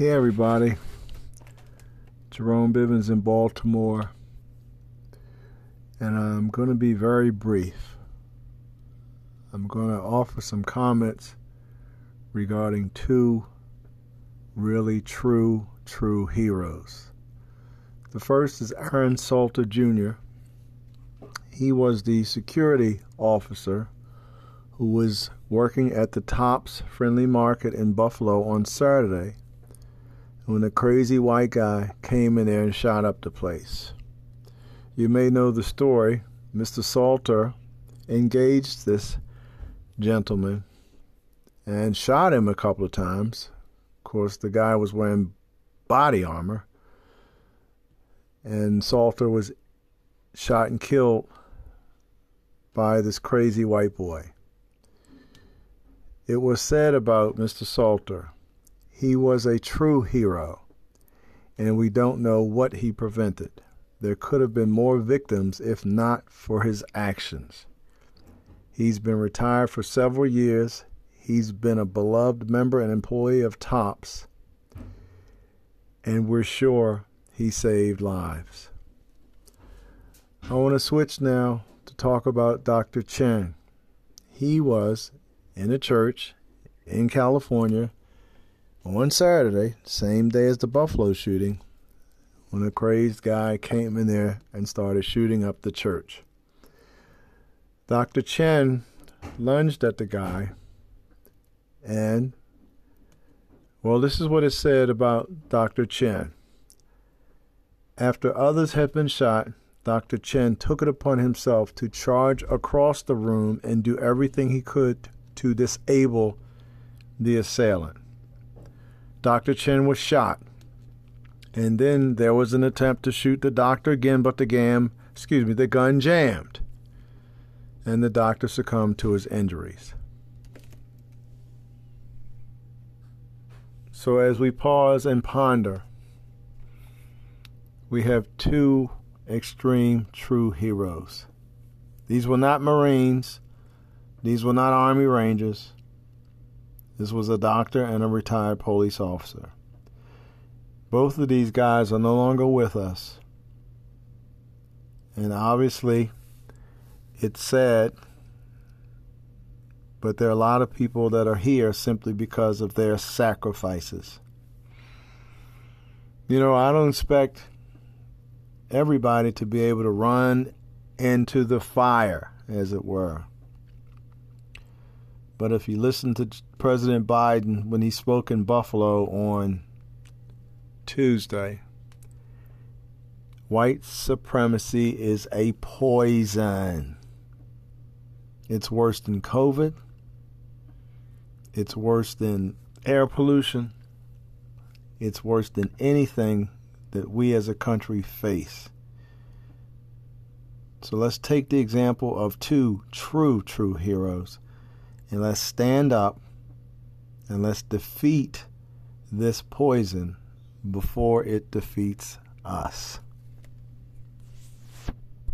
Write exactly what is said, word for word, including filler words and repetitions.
Hey everybody, Jerome Bivens in Baltimore, and I'm going to be very brief. I'm going to offer some comments regarding two really true, true heroes. The first is Aaron Salter Junior He was the security officer who was working at the Tops Friendly Market in Buffalo on Saturday when a crazy white guy came in there and shot up the place. You may know the story. Mister Salter engaged this gentleman and shot him a couple of times. Of course, the guy was wearing body armor, and Salter was shot and killed by this crazy white boy. It was said about Mister Salter, he was a true hero, and we don't know what he prevented. There could have been more victims if not for his actions. He's been retired for several years. He's been a beloved member and employee of Tops, and we're sure he saved lives. I want to switch now to talk about Doctor Chen. He was in a church in California on Saturday, same day as the Buffalo shooting, when a crazed guy came in there and started shooting up the church. Doctor Chen lunged at the guy, and, well, this is what it said about Doctor Chen. After others had been shot, Doctor Chen took it upon himself to charge across the room and do everything he could to disable the assailant. Doctor Chen was shot, and then there was an attempt to shoot the doctor again, but the gam, excuse me, the gun jammed, and the doctor succumbed to his injuries. So as we pause and ponder, we have two extreme true heroes. These were not Marines. These were not Army Rangers. This was a doctor and a retired police officer. Both of these guys are no longer with us. And obviously, it's sad, but there are a lot of people that are here simply because of their sacrifices. You know, I don't expect everybody to be able to run into the fire, as it were. But if you listen to President Biden when he spoke in Buffalo on Tuesday, white supremacy is a poison. It's worse than COVID. It's worse than air pollution. It's worse than anything that we as a country face. So let's take the example of two true, true heroes. And let's stand up and let's defeat this poison before it defeats us.